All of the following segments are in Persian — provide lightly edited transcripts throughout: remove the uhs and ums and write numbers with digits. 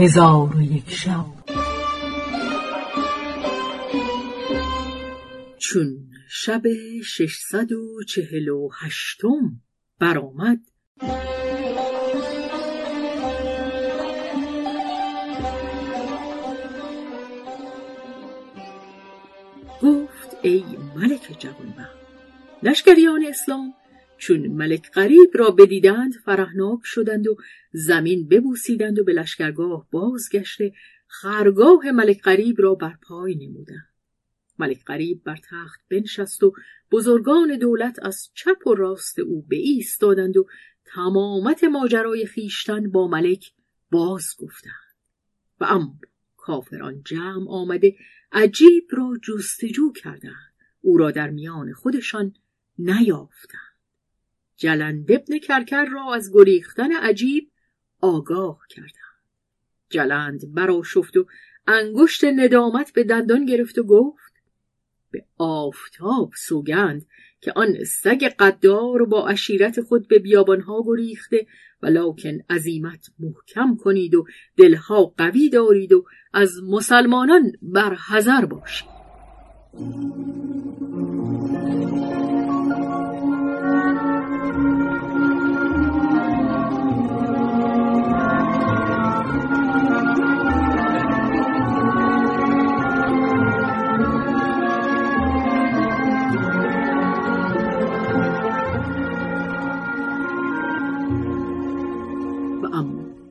هزار و یک شب. چون شب 648 برآمد، گفت ای ملک جوانبخت، لشکریان اسلام چون ملک قریب را بدیدند فرحناک شدند و زمین ببوسیدند و به لشکرگاه بازگشته خرگاه ملک قریب را بر پای نمودند. ملک قریب بر تخت بنشست و بزرگان دولت از چپ و راست او به ایستادند و تمامت ماجرای خیشتن با ملک باز گفتند. و اما کافران جمع آمده عجیب را جستجو کردند، او را در میان خودشان نیافتند. جلند ابن کرکر را از گریختن عجیب آگاه کردند. جلند برآشفت و انگشت ندامت به دندان گرفت و گفت: به آفتاب سوگند که آن سگ قدار با عشیرت خود به بیابانها گریخته، ولکن عزیمت محکم کنید و دلها قوی دارید و از مسلمانان بر حذر باشید.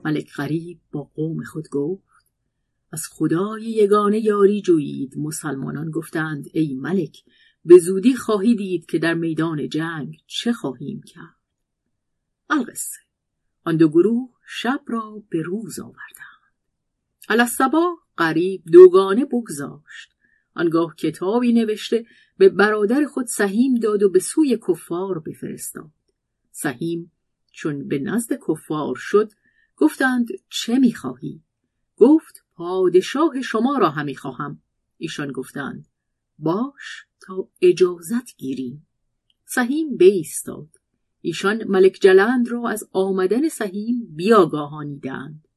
ملک قریب با قوم خود گفت: از خدای یگانه یاری جویید. مسلمانان گفتند: ای ملک، به زودی خواهی دید که در میدان جنگ چه خواهیم کرد. القصه آن دو گروه شب را به روز آوردند. الصباح قریب دوگانه بگذاشت، آنگاه کتابی نوشته به برادر خود سهیم داد و به سوی کفار بفرستاد. سهیم چون به نزد کفار شد گفتند: چه می‌خواهی؟ گفت: پادشاه شما را همی خواهم. ایشان گفتند: باش تا اجازت گیریم. سهیم بایستاد. ایشان ملک جلند را از آمدن سهیم بیاگاهانیدند.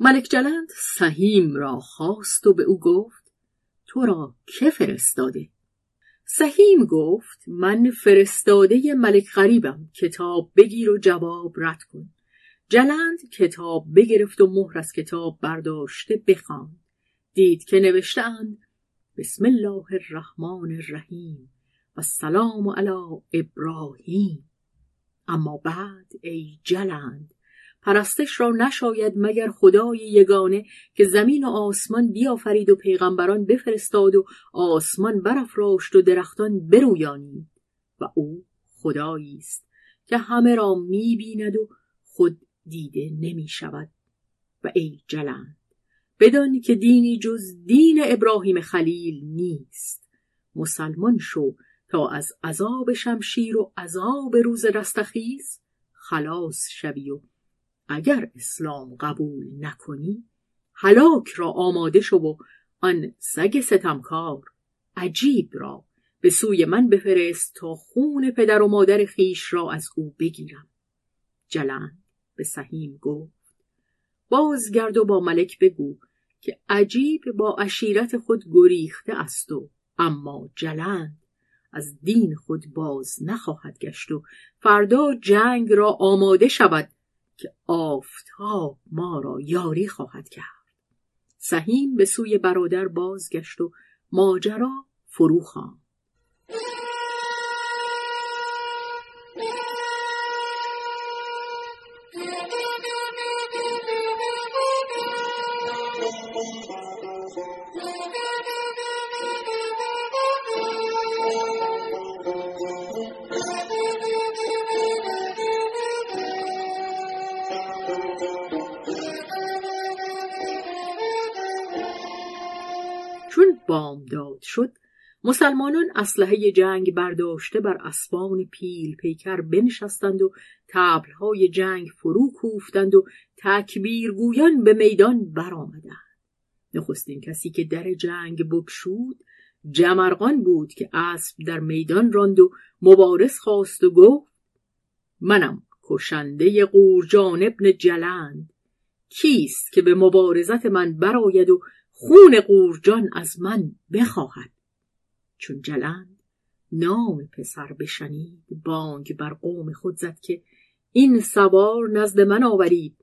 ملک جلند سهیم را خواست و به او گفت: تو را که فرستاده؟ سهیم گفت: من فرستاده ملک قریبم، کتاب بگیر و جواب رد کن. جلند کتاب بگرفت و مهر از کتاب برداشته بخواند. دید که نوشته‌اند: بسم الله الرحمن الرحیم و السلام علی ابراهیم. اما بعد ای جلند، پرستش را نشاید مگر خدای یگانه که زمین و آسمان بیافرید و پیغمبران بفرستاد و آسمان برافراشت و درختان برویانید، و او خدایی است که همه را می‌بیند و خود دیده نمی شود. و ای جلند، بدانی که دینی جز دین ابراهیم خلیل نیست. مسلمان شو تا از عذاب شمشیر و عذاب روز رستخیز خلاص شوی، و اگر اسلام قبول نکنی هلاک را آماده شو و آن سگ ستمکار عجیب را به سوی من بفرست تا خون پدر و مادر خیش را از او بگیرم. جلند به سهیم گفت: بازگرد و با ملک بگو که عجیب با عشیرت خود گریخته است، و اما جلند از دین خود باز نخواهد گشت و فردا جنگ را آماده شود که آفتاب ما را یاری خواهد کرد. سهیم به سوی برادر بازگشت و ماجرا فرو خواند. چون بامداد شد، مسلمانان اسلحه جنگ برداشته بر اسبان پیل پیکر بنشستند و طبل‌های جنگ فرو کوفتند و تکبیرگویان به میدان برآمدند. نخستین کسی که در جنگ بگشود جمرقان بود که اسب در میدان راند و مبارز خواست و گفت: منم کشنده قورجان ابن جلند. کیست که به مبارزت من براید و خون قورجان از من بخواهد؟ چون جلند نام پسر بشنید، بانگ بر قوم خود زد که این سوار نزد من آورید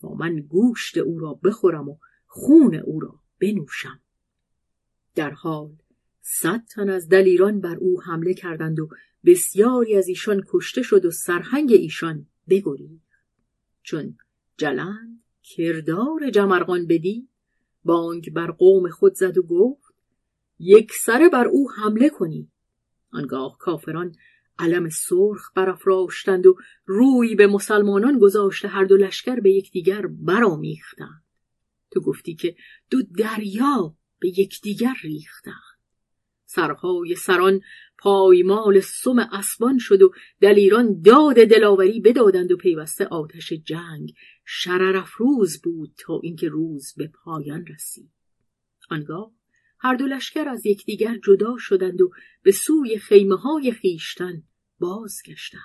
تا من گوشت او را بخورم و خون او را بنوشم. در حال 100 تن از دلیران بر او حمله کردند و بسیاری از ایشان کشته شد و سرهنگ ایشان بگرید. چون جلند کردار جمرقان بدید، بانگ بر قوم خود زد و گفت یک سره بر او حمله کنید. آنگاه کافران علم سرخ برافراشتند و روی به مسلمانان گذاشته، هر دو لشکر به یکدیگر برآمیختند. تو گفتی که 2 دریا به یکدیگر ریختند. سرهای سران پایمال سم اسبان شد و دلیران داد دلاوری بدادند و پیوسته آتش جنگ شررافروز بود تا اینکه روز به پایان رسید. آنگاه هر دو لشکر از یکدیگر جدا شدند و به سوی خیمه‌های خویشتن بازگشتند.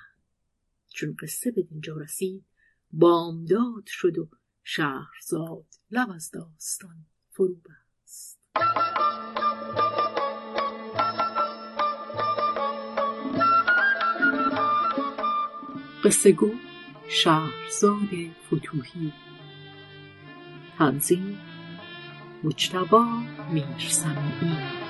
چون قصه به اینجا رسید، بامداد شد و شهرزاد لب از داستان فرو بست. قصه گو شهرزاد فتوحی. تنظیم مجتبی میرسمی.